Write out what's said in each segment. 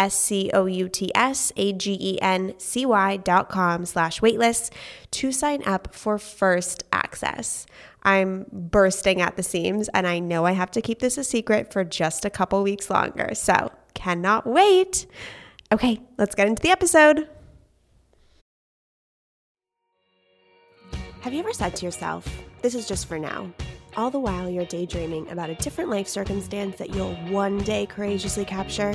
scoutsagency.com/waitlist to sign up for first access. I'm bursting at the seams, and I know I have to keep this a secret for just a couple weeks longer, so cannot wait. Okay, let's get into the episode. Have you ever said to yourself, this is just for now? All the while you're daydreaming about a different life circumstance that you'll one day courageously capture?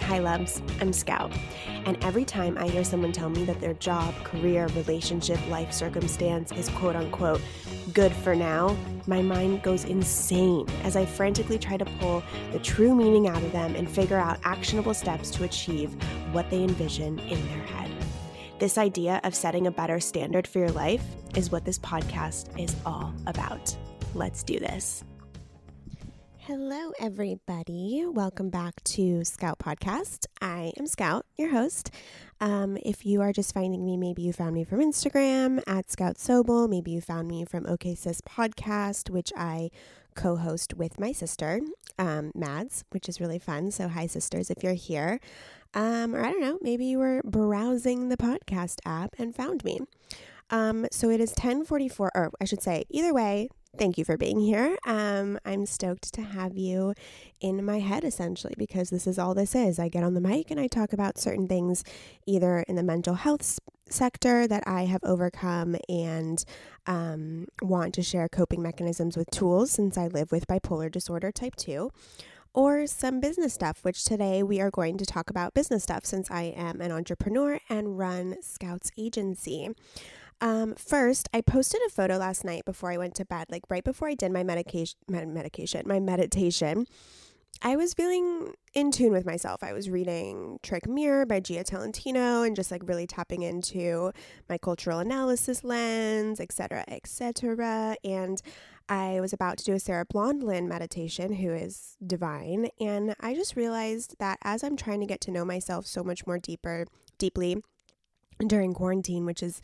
Hi loves, I'm Scout, and every time I hear someone tell me that their job, career, relationship, life circumstance is quote unquote good for now, my mind goes insane as I frantically try to pull the true meaning out of them and figure out actionable steps to achieve what they envision in their head. This idea of setting a better standard for your life is what this podcast is all about. Let's do this. Hello, everybody. Welcome back to Scout Podcast. I am Scout, your host. If you are just finding me, maybe you found me from Instagram at Scout Sobel. Maybe you found me from OK Sis Podcast, which I co-host with my sister, Mads, which is really fun. So hi, sisters, if you're here. Or I don't know, maybe you were browsing the podcast app and found me. So it is 10:44, or I should say, either way, thank you for being here. I'm stoked to have you in my head, essentially, because this is all this is. I get on the mic and I talk about certain things, either in the mental health sector that I have overcome and want to share coping mechanisms with tools since I live with bipolar disorder type 2, or some business stuff, which today we are going to talk about business stuff since I am an entrepreneur and run Scouts Agency. First, I posted a photo last night before I went to bed, like right before I did my meditation. I was feeling in tune with myself. I was reading Trick Mirror by Gia Tolentino and just like really tapping into my cultural analysis lens, etc. And I was about to do a Sarah Blondlin meditation, who is divine. And I just realized that as I'm trying to get to know myself so much more deeply, during quarantine, which has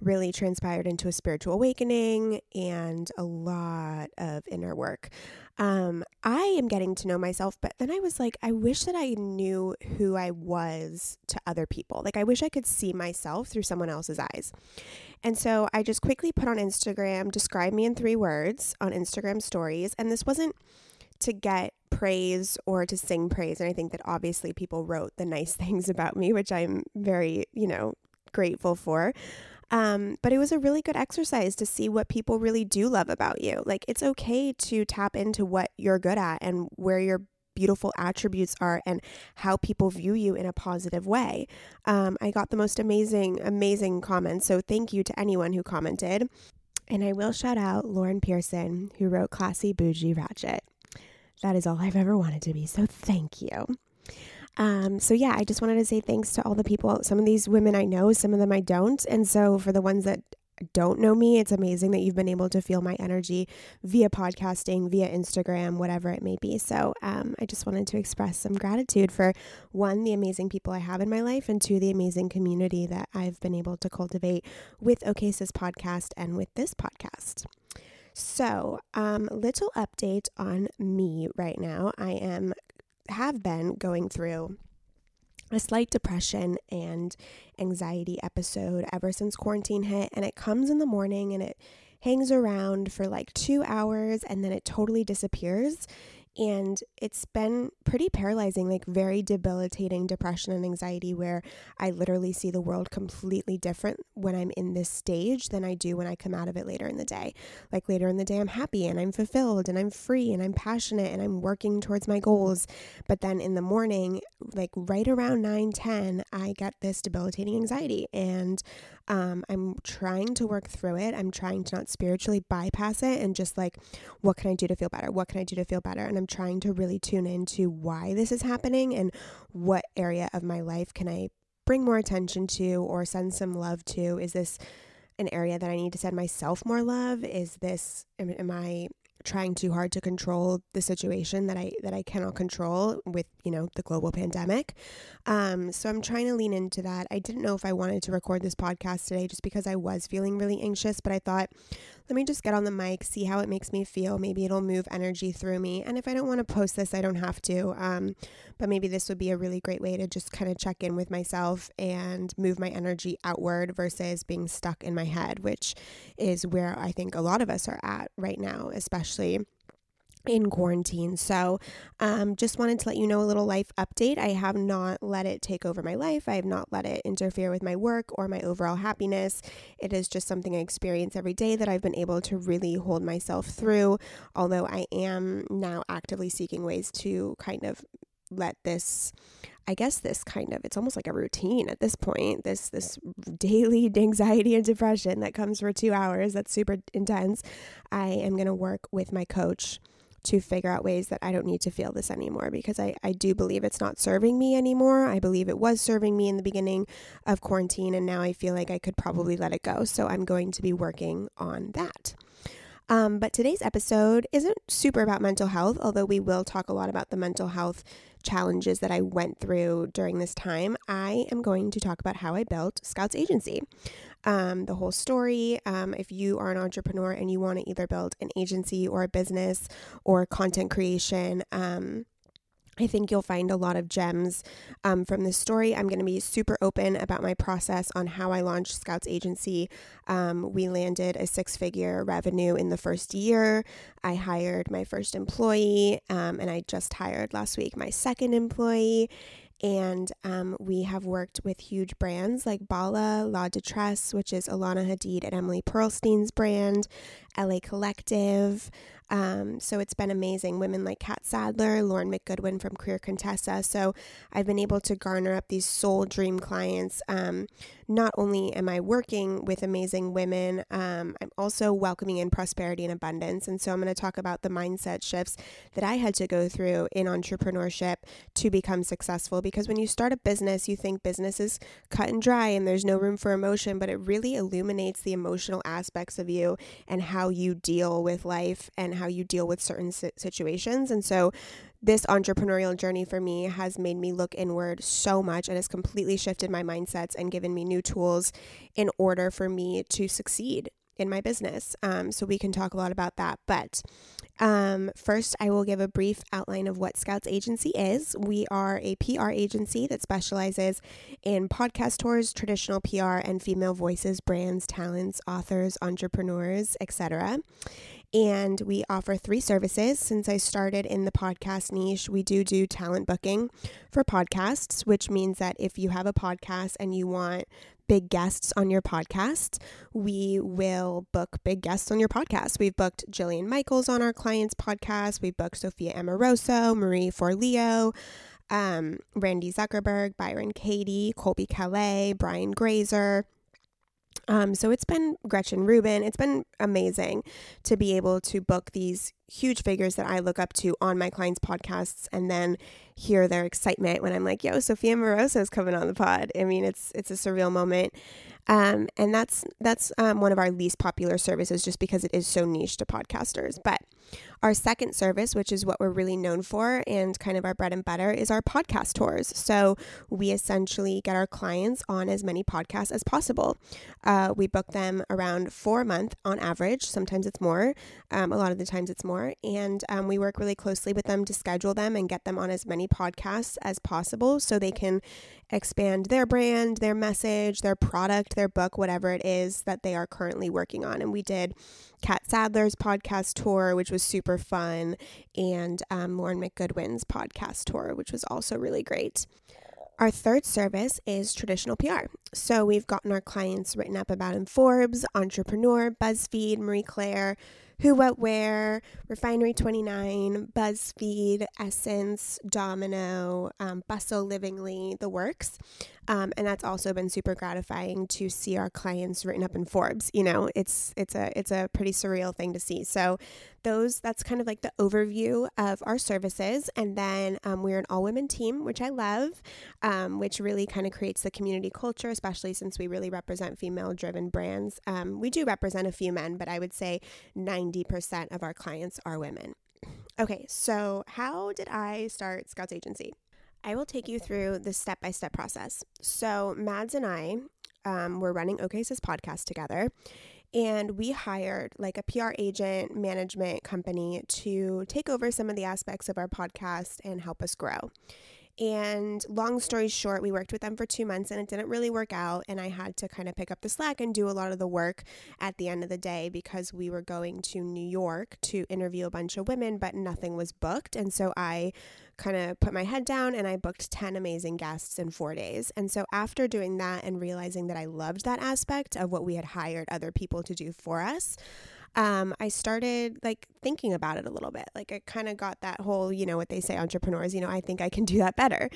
really transpired into a spiritual awakening and a lot of inner work. I am getting to know myself, but then I was like, I wish that I knew who I was to other people. Like I wish I could see myself through someone else's eyes. And so I just quickly put on Instagram, describe me in 3 words on Instagram stories. And this wasn't to get praise or to sing praise. And I think that obviously people wrote the nice things about me, which I'm very, grateful for. But it was a really good exercise to see what people really do love about you. Like it's okay to tap into what you're good at and where your beautiful attributes are and how people view you in a positive way. I got the most amazing comments. So thank you to anyone who commented. And I will shout out Lauren Pearson, who wrote Classy Bougie Ratchet. That is all I've ever wanted to be. So thank you. So yeah, I just wanted to say thanks to all the people. Some of these women I know, some of them I don't. And so for the ones that don't know me, it's amazing that you've been able to feel my energy via podcasting, via Instagram, whatever it may be. So I just wanted to express some gratitude for 1, the amazing people I have in my life, and 2, the amazing community that I've been able to cultivate with OK Sis Podcast and with this podcast. So, little update on me right now. I have been going through a slight depression and anxiety episode ever since quarantine hit, and it comes in the morning and it hangs around for like 2 hours and then it totally disappears. And it's been pretty paralyzing, like very debilitating depression and anxiety, where I literally see the world completely different when I'm in this stage than I do when I come out of it later in the day. Like later in the day, I'm happy and I'm fulfilled and I'm free and I'm passionate and I'm working towards my goals. But then in the morning, like right around 9, 10, I get this debilitating anxiety, and I'm trying to work through it. I'm trying to not spiritually bypass it and just like, what can I do to feel better? What can I do to feel better? And I'm trying to really tune into why this is happening and what area of my life can I bring more attention to or send some love to? Is this an area that I need to send myself more love? Is this, am I trying too hard to control the situation that I cannot control with, the global pandemic? So I'm trying to lean into that. I didn't know if I wanted to record this podcast today just because I was feeling really anxious, but I thought, let me just get on the mic, see how it makes me feel. Maybe it'll move energy through me. And if I don't want to post this, I don't have to. But maybe this would be a really great way to just kind of check in with myself and move my energy outward versus being stuck in my head, which is where I think a lot of us are at right now, especially in quarantine. So, just wanted to let you know a little life update. I have not let it take over my life. I have not let it interfere with my work or my overall happiness. It is just something I experience every day that I've been able to really hold myself through, although I am now actively seeking ways to kind of let this, I guess this kind of, it's almost like a routine at this point, this daily anxiety and depression that comes for 2 hours, that's super intense. I am going to work with my coach to figure out ways that I don't need to feel this anymore, because I do believe it's not serving me anymore. I believe it was serving me in the beginning of quarantine, and now I feel like I could probably let it go. So I'm going to be working on that. But today's episode isn't super about mental health, although we will talk a lot about the mental health challenges that I went through during this time. I am going to talk about how I built Scouts Agency, the whole story. If you are an entrepreneur and you want to either build an agency or a business or content creation, I think you'll find a lot of gems from this story. I'm going to be super open about my process on how I launched Scouts Agency. We landed a 6-figure revenue in the first year. I hired my first employee, and I just hired last week my second employee. And we have worked with huge brands like Bala, La Détresse, which is Alana Hadid and Emily Pearlstein's brand, LA Collective. So it's been amazing. Women like Kat Sadler, Lauren McGoodwin from Career Contessa. So I've been able to garner up these soul dream clients. Not only am I working with amazing women, I'm also welcoming in prosperity and abundance. And so I'm going to talk about the mindset shifts that I had to go through in entrepreneurship to become successful. Because when you start a business, you think business is cut and dry and there's no room for emotion, but it really illuminates the emotional aspects of you and how you deal with life and how you deal with certain situations. And so this entrepreneurial journey for me has made me look inward so much and has completely shifted my mindsets and given me new tools in order for me to succeed in my business. So we can talk a lot about that. But first, I will give a brief outline of what Scouts Agency is. We are a PR agency that specializes in podcast tours, traditional PR, and female voices, brands, talents, authors, entrepreneurs, etc. And we offer 3 services. Since I started in the podcast niche, we do talent booking for podcasts, which means that if you have a podcast and you want big guests on your podcast, we will book big guests on your podcast. We've booked Jillian Michaels on our clients' podcast. We've booked Sophia Amoruso, Marie Forleo, Randy Zuckerberg, Byron Katie, Colby Calais, Brian Grazer. So it's been Gretchen Rubin. It's been amazing to be able to book these huge figures that I look up to on my clients' podcasts and then hear their excitement when I'm like, yo, Sophia Moroso is coming on the pod. I mean, it's a surreal moment. And that's one of our least popular services just because it is so niche to podcasters. But our second service, which is what we're really known for and kind of our bread and butter, is our podcast tours. So we essentially get our clients on as many podcasts as possible. We book them around 4 a month on average. Sometimes it's more. A lot of the times it's more. more. And we work really closely with them to schedule them and get them on as many podcasts as possible so they can expand their brand, their message, their product, their book, whatever it is that they are currently working on. And we did Kat Sadler's podcast tour, which was super fun, and Lauren McGoodwin's podcast tour, which was also really great. Our third service is traditional PR. So we've gotten our clients written up about in Forbes, Entrepreneur, BuzzFeed, Marie Claire, Who What Where, Refinery29, BuzzFeed, Essence, Domino, Bustle, Livingly, The Works. And that's also been super gratifying to see our clients written up in Forbes. You know, it's a pretty surreal thing to see. So that's kind of like the overview of our services. And then we're an all-women team, which I love, which really kind of creates the community culture, especially since we really represent female-driven brands. We do represent a few men, but I would say 90% of our clients are women. Okay, so how did I start Scouts Agency? I will take you through the step-by-step process. So Mads and I were running OK Sis Podcast together, and we hired like a PR agent management company to take over some of the aspects of our podcast and help us grow. And long story short, we worked with them for 2 months and it didn't really work out. And I had to kind of pick up the slack and do a lot of the work at the end of the day because we were going to New York to interview a bunch of women, but nothing was booked. And so I kind of put my head down and I booked 10 amazing guests in 4 days. And so after doing that and realizing that I loved that aspect of what we had hired other people to do for us, I started like thinking about it a little bit. Like I kind of got that whole, you know, what they say, entrepreneurs, you know, I think I can do that better.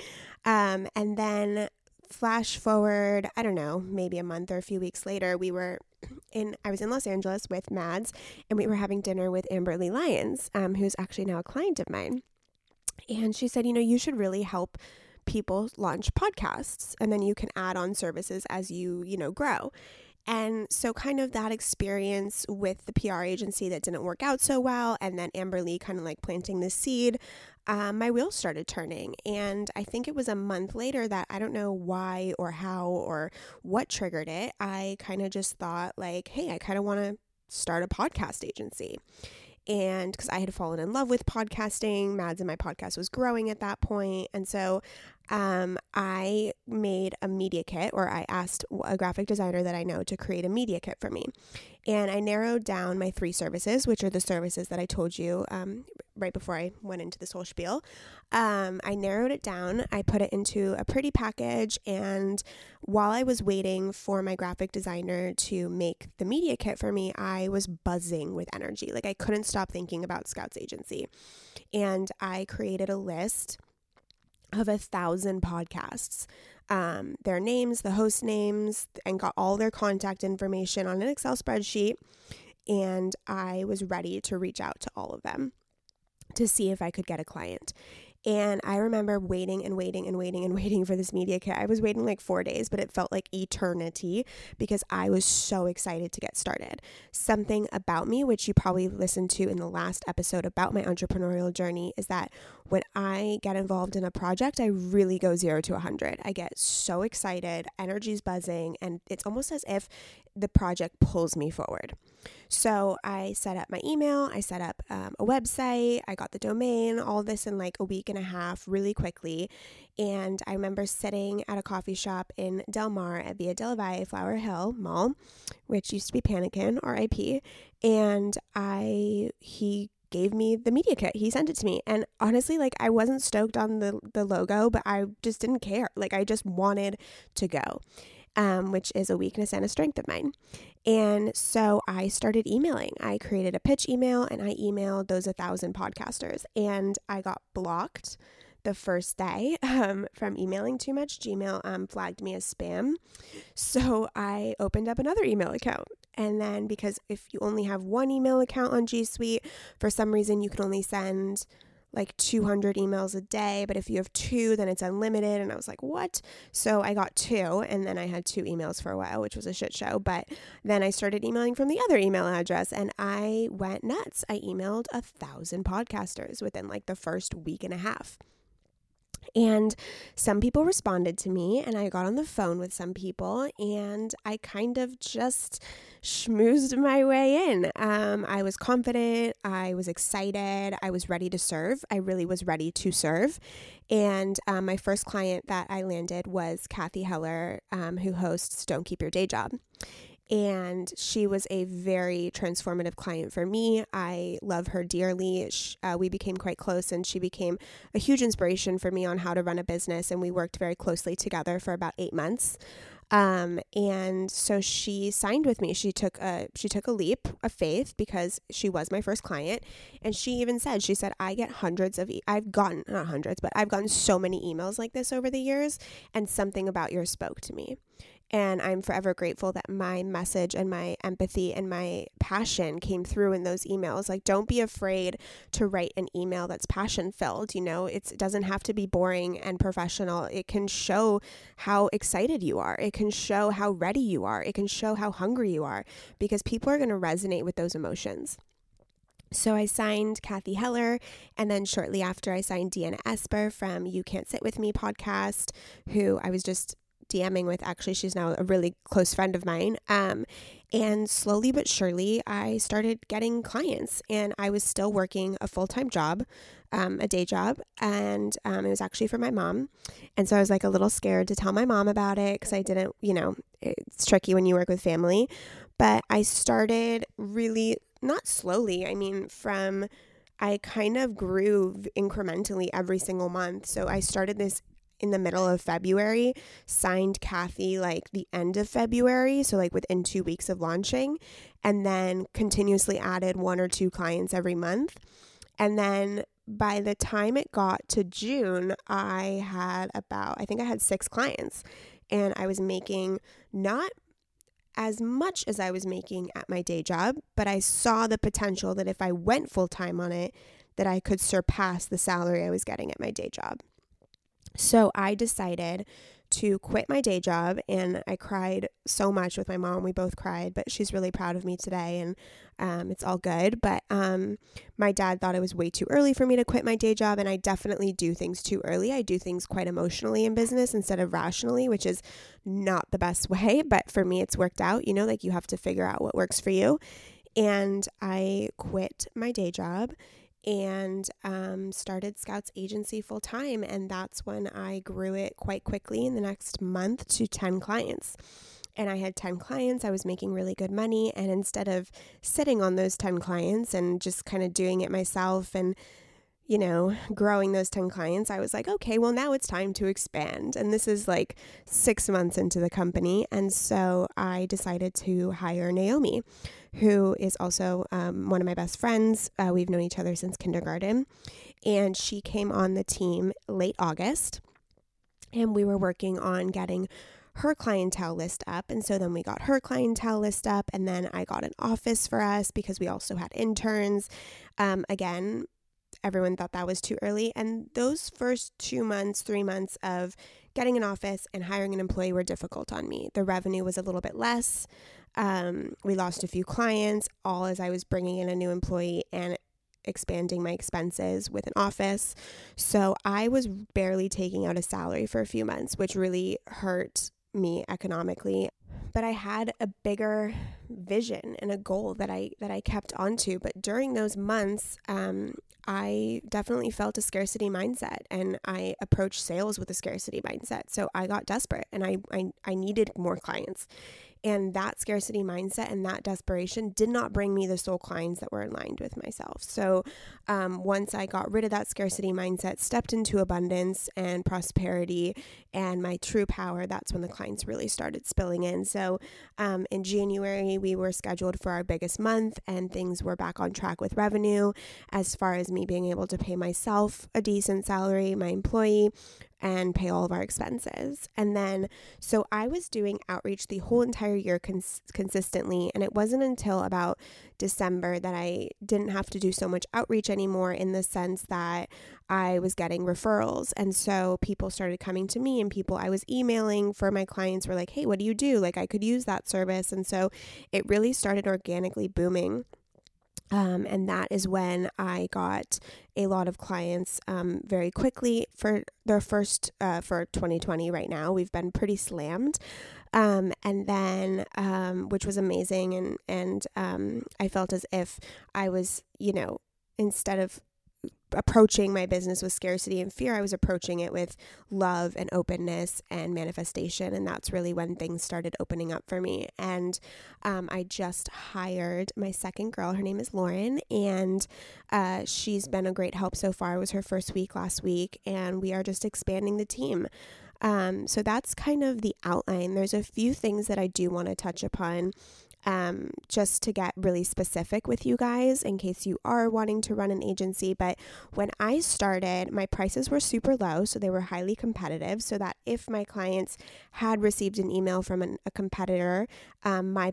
And then flash forward, I don't know, maybe a month or a few weeks later, I was in Los Angeles with Mads and we were having dinner with Amberlee Lyons, who's actually now a client of mine. And she said, you know, you should really help people launch podcasts and then you can add on services as you grow. And so kind of that experience with the PR agency that didn't work out so well, and then Amberlee kind of like planting the seed, my wheels started turning. And I think it was a month later that I don't know why or how or what triggered it. I kind of just thought like, hey, I kind of want to start a podcast agency. And because I had fallen in love with podcasting, Mads and my podcast was growing at that point. And so I made a media kit, or I asked a graphic designer that I know to create a media kit for me. And I narrowed down my 3 services, which are the services that I told you right before I went into this whole spiel. I narrowed it down. I put it into a pretty package. And while I was waiting for my graphic designer to make the media kit for me, I was buzzing with energy. Like I couldn't stop thinking about Scouts Agency. And I created a list of 1,000 podcasts, their names, the host names, and got all their contact information on an Excel spreadsheet. And I was ready to reach out to all of them to see if I could get a client. And I remember waiting for this media kit. I was waiting like 4 days, but it felt like eternity because I was so excited to get started. Something about me, which you probably listened to in the last episode about my entrepreneurial journey, is that when I get involved in a project, I really go 0 to 100. I get so excited, energy's buzzing, and it's almost as if the project pulls me forward. So I set up my email, I set up a website, I got the domain, all this in like a week and a half really quickly. And I remember sitting at a coffee shop in Del Mar at Via Del Valle Flower Hill Mall, which used to be Panikin, RIP. And he gave me the media kit. He sent it to me. And honestly, like I wasn't stoked on the logo, but I just didn't care. Like I just wanted to go. Which is a weakness and a strength of mine. And so I started emailing. I created a pitch email and I emailed those 1,000 podcasters, and I got blocked the first day from emailing too much. Gmail flagged me as spam. So I opened up another email account. And then because if you only have one email account on G Suite, for some reason you can only send like 200 emails a day, but if you have 2, then it's unlimited. And I was like, what? So I got 2, and then I had 2 emails for a while, which was a shit show. But then I started emailing from the other email address, and I went nuts. I emailed 1,000 podcasters within like the first week and a half. And some people responded to me, and I got on the phone with some people, and I kind of just schmoozed my way in. I was confident. I was excited. I was ready to serve. I really was ready to serve. And my first client that I landed was Kathy Heller, who hosts Don't Keep Your Day Job. And she was a very transformative client for me. I love her dearly. We became quite close, and she became a huge inspiration for me on how to run a business. And we worked very closely together for about 8 months. And so she signed with me. She took a leap of faith because she was my first client. And she even said, I've gotten so many emails like this over the years, and something about yours spoke to me. And I'm forever grateful that my message and my empathy and my passion came through in those emails. Like, don't be afraid to write an email that's passion filled. You know, it doesn't have to be boring and professional. It can show how excited you are. It can show how ready you are. It can show how hungry you are, because people are going to resonate with those emotions. So I signed Kathy Heller, and then shortly after I signed Deanna Esper from You Can't Sit With Me podcast, who I was just DMing with. Actually, she's now a really close friend of mine. And slowly but surely, I started getting clients, and I was still working a full-time job, a day job, and it was actually for my mom. And so I was like a little scared to tell my mom about it, because I didn't, it's tricky when you work with family. But I started really, not slowly, I kind of grew incrementally every single month. So I started this in the middle of February, signed Kathy like the end of February, so like within 2 weeks of launching, and then continuously added 1 or 2 clients every month. And then by the time it got to June, I had 6 clients, and I was making not as much as I was making at my day job, but I saw the potential that if I went full time on it, that I could surpass the salary I was getting at my day job. So I decided to quit my day job, and I cried so much with my mom. We both cried, but she's really proud of me today, and it's all good. But my dad thought it was way too early for me to quit my day job, and I definitely do things too early. I do things quite emotionally in business instead of rationally, which is not the best way, but for me it's worked out. Like, you have to figure out what works for you. And I quit my day job and started Scouts Agency full time. And that's when I grew it quite quickly in the next month to 10 clients. And I had 10 clients. I was making really good money. And instead of sitting on those 10 clients and just kind of doing it myself and, growing those 10 clients, I was like, okay, well, now it's time to expand. And this is like 6 months into the company. And so I decided to hire Naomi, who is also one of my best friends. We've known each other since kindergarten. And she came on the team late August. And we were working on getting her clientele list up. And so then we got her clientele list up. And then I got an office for us because we also had interns. Again, everyone thought that was too early. And those first 2 months, 3 months of getting an office and hiring an employee were difficult on me. The revenue was a little bit less. We lost a few clients, all as I was bringing in a new employee and expanding my expenses with an office. So I was barely taking out a salary for a few months, which really hurt me economically. But I had a bigger vision and a goal that I kept onto. But during those months, I definitely felt a scarcity mindset, and I approached sales with a scarcity mindset. So I got desperate, and I needed more clients. And that scarcity mindset and that desperation did not bring me the sole clients that were aligned with myself. So once I got rid of that scarcity mindset, stepped into abundance and prosperity and my true power, that's when the clients really started spilling in. So in January, we were scheduled for our biggest month, and things were back on track with revenue as far as me being able to pay myself a decent salary, my employee, and pay all of our expenses. And then, so I was doing outreach the whole entire year consistently. And it wasn't until about December that I didn't have to do so much outreach anymore, in the sense that I was getting referrals. And so people started coming to me, and people I was emailing for my clients were like, hey, what do you do? Like, I could use that service. And so it really started organically booming. And that is when I got a lot of clients very quickly for their first, for 2020 right now. We've been pretty slammed. And then, which was amazing. And I felt as if I was, you know, instead of approaching my business with scarcity and fear, I was approaching it with love and openness and manifestation. And that's really when things started opening up for me. And I just hired my second girl. Her name is Lauren, and she's been a great help so far. It was her first week last week, and we are just expanding the team. So that's kind of the outline. There's a few things that I do want to touch upon. Just to get really specific with you guys in case you are wanting to run an agency. But when I started, my prices were super low, so they were highly competitive, so that if my clients had received an email from a competitor, my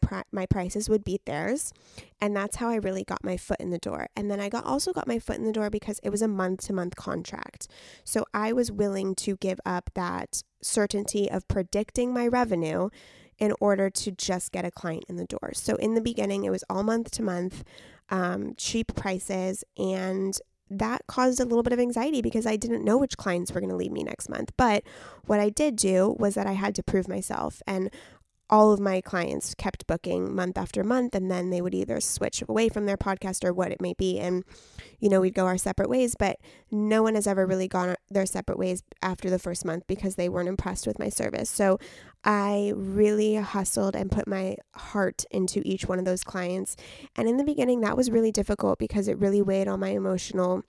prices would beat theirs. And that's how I really got my foot in the door. And then I also got my foot in the door because it was a month-to-month contract. So I was willing to give up that certainty of predicting my revenue in order to just get a client in the door. So in the beginning, it was all month to month, cheap prices, and that caused a little bit of anxiety because I didn't know which clients were going to leave me next month. But what I did do was that I had to prove myself, and all of my clients kept booking month after month, and then they would either switch away from their podcast or what it may be. And, you know, we'd go our separate ways, but no one has ever really gone their separate ways after the first month because they weren't impressed with my service. So I really hustled and put my heart into each one of those clients. And in the beginning, that was really difficult because it really weighed on my emotional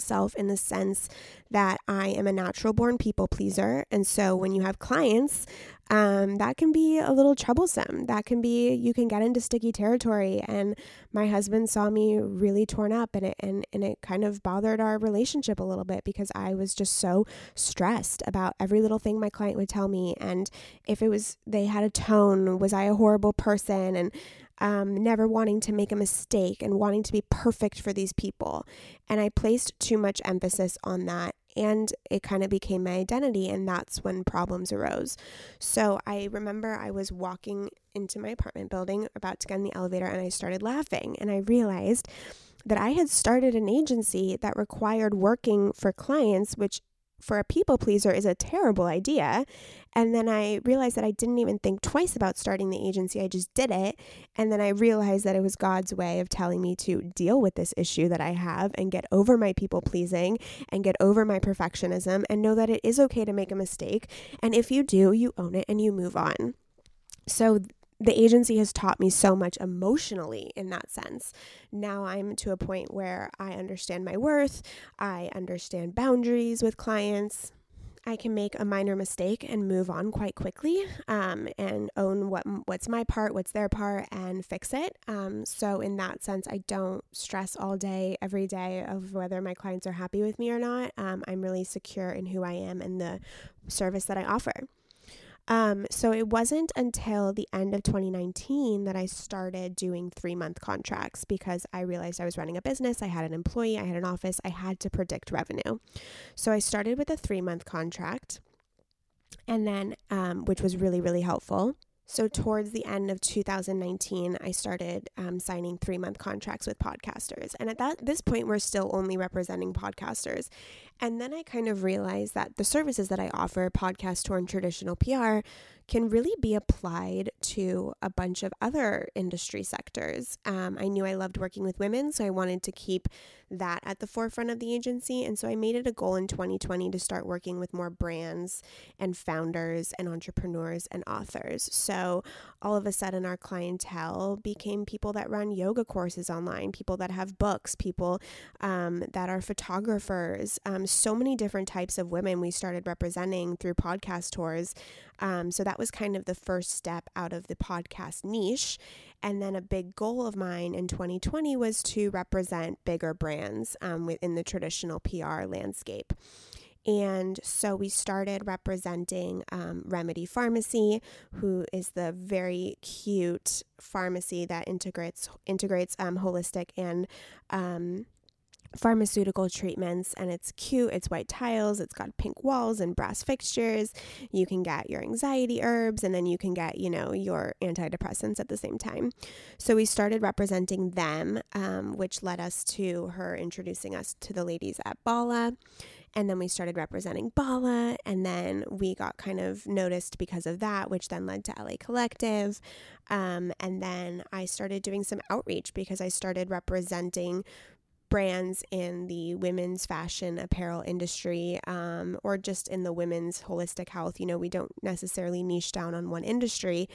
self, in the sense that I am a natural born people pleaser. And so when you have clients, that can be a little troublesome. You can get into sticky territory. And my husband saw me really torn up, and it kind of bothered our relationship a little bit because I was just so stressed about every little thing my client would tell me. And if it was, they had a tone, was I a horrible person? And never wanting to make a mistake and wanting to be perfect for these people. And I placed too much emphasis on that, and it kind of became my identity, and that's when problems arose. So I remember I was walking into my apartment building, about to get in the elevator, and I started laughing, and I realized that I had started an agency that required working for clients, which for a people pleaser is a terrible idea. And then I realized that I didn't even think twice about starting the agency. I just did it. And then I realized that it was God's way of telling me to deal with this issue that I have and get over my people pleasing and get over my perfectionism and know that it is okay to make a mistake. And if you do, you own it and you move on. So the agency has taught me so much emotionally in that sense. Now I'm to a point where I understand my worth. I understand boundaries with clients. I can make a minor mistake and move on quite quickly, and own what's my part, what's their part, and fix it. So in that sense, I don't stress all day, every day, of whether my clients are happy with me or not. I'm really secure in who I am and the service that I offer. So it wasn't until the end of 2019 that I started doing 3-month contracts because I realized I was running a business. I had an employee, I had an office, I had to predict revenue. So I started with a 3-month contract, and then, which was really, really helpful. So towards the end of 2019, I started signing 3-month contracts with podcasters. And at this point, we're still only representing podcasters. And then I kind of realized that the services that I offer, podcast tour and traditional PR, can really be applied to a bunch of other industry sectors. I knew I loved working with women, so I wanted to keep that at the forefront of the agency. And so I made it a goal in 2020 to start working with more brands and founders and entrepreneurs and authors. So all of a sudden, our clientele became people that run yoga courses online, people that have books, people that are photographers, so many different types of women we started representing through podcast tours. So that was kind of the first step out of the podcast niche. And then a big goal of mine in 2020 was to represent bigger brands within the traditional PR landscape. And so we started representing Remedy Pharmacy, who is the very cute pharmacy that integrates holistic and pharmaceutical treatments, and it's cute. It's white tiles, it's got pink walls and brass fixtures. You can get your anxiety herbs, and then you can get, your antidepressants at the same time. So we started representing them, which led us to her introducing us to the ladies at Bala. And then we started representing Bala, and then we got kind of noticed because of that, which then led to LA Collective. And then I started doing some outreach because I started representing brands in the women's fashion apparel industry, or just in the women's holistic health. We don't necessarily niche down on one industry.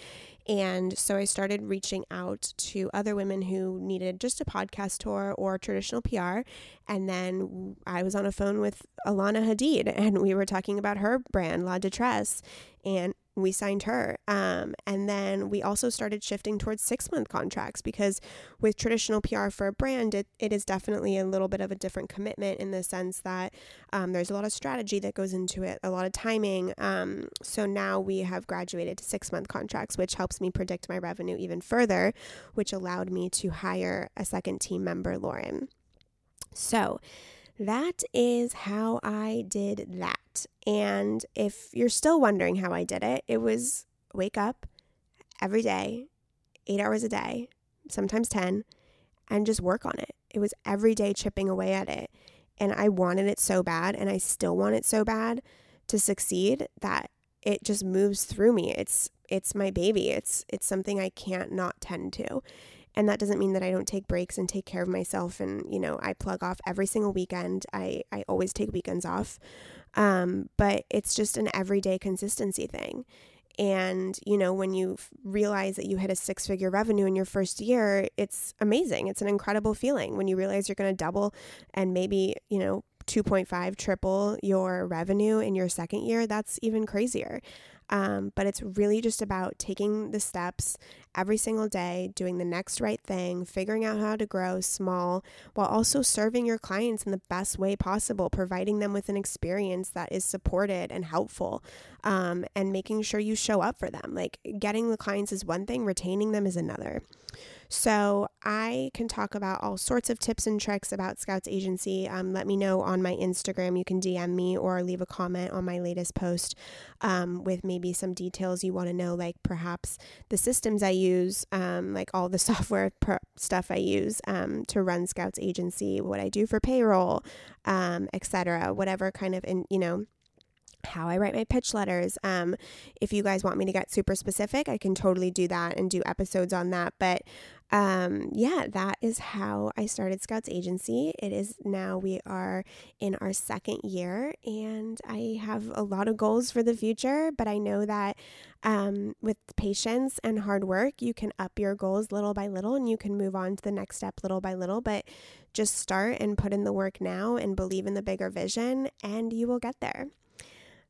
And so I started reaching out to other women who needed just a podcast tour or traditional PR. And then I was on a phone with Alana Hadid, and we were talking about her brand, La Détresse, and we signed her. And then we also started shifting towards 6-month contracts, because with traditional PR for a brand, it is definitely a little bit of a different commitment in the sense that there's a lot of strategy that goes into it, a lot of timing. So now we have graduated to 6-month contracts, which helps me predict my revenue even further, which allowed me to hire a second team member, Lauren. So that is how I did that. And if you're still wondering how I did it, it was wake up every day, 8 hours a day, sometimes 10, and just work on it. It was every day chipping away at it. And I wanted it so bad, and I still want it so bad to succeed, that it just moves through me. It's my baby. It's something I can't not tend to. And that doesn't mean that I don't take breaks and take care of myself. And, I plug off every single weekend. I always take weekends off. But it's just an everyday consistency thing. And, when you realize that you hit a 6-figure revenue in your first year, it's amazing. It's an incredible feeling when you realize you're going to double and maybe, 2.5, triple your revenue in your second year. That's even crazier. But it's really just about taking the steps every single day, doing the next right thing, figuring out how to grow small, while also serving your clients in the best way possible, providing them with an experience that is supported and helpful, and making sure you show up for them. Like, getting the clients is one thing, retaining them is another. So I can talk about all sorts of tips and tricks about Scouts Agency. Let me know on my Instagram. You can DM me or leave a comment on my latest post with maybe some details you want to know, like perhaps the systems I use, like all the software stuff I use to run Scouts Agency, what I do for payroll, etc. Whatever kind of, how I write my pitch letters. If you guys want me to get super specific, I can totally do that and do episodes on that. But that is how I started Scouts Agency. It is now, we are in our second year, and I have a lot of goals for the future, but I know that with patience and hard work, you can up your goals little by little, and you can move on to the next step little by little. But just start and put in the work now and believe in the bigger vision, and you will get there.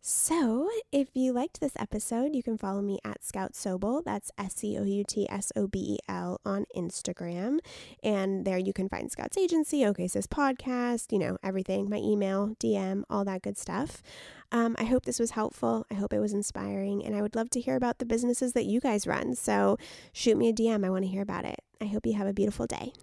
So if you liked this episode, you can follow me at Scout Sobel, that's SCOUTSOBEL on Instagram. And there you can find Scouts Agency, OK Sis Podcast, everything, my email, DM, all that good stuff. I hope this was helpful. I hope it was inspiring. And I would love to hear about the businesses that you guys run. So shoot me a DM. I want to hear about it. I hope you have a beautiful day.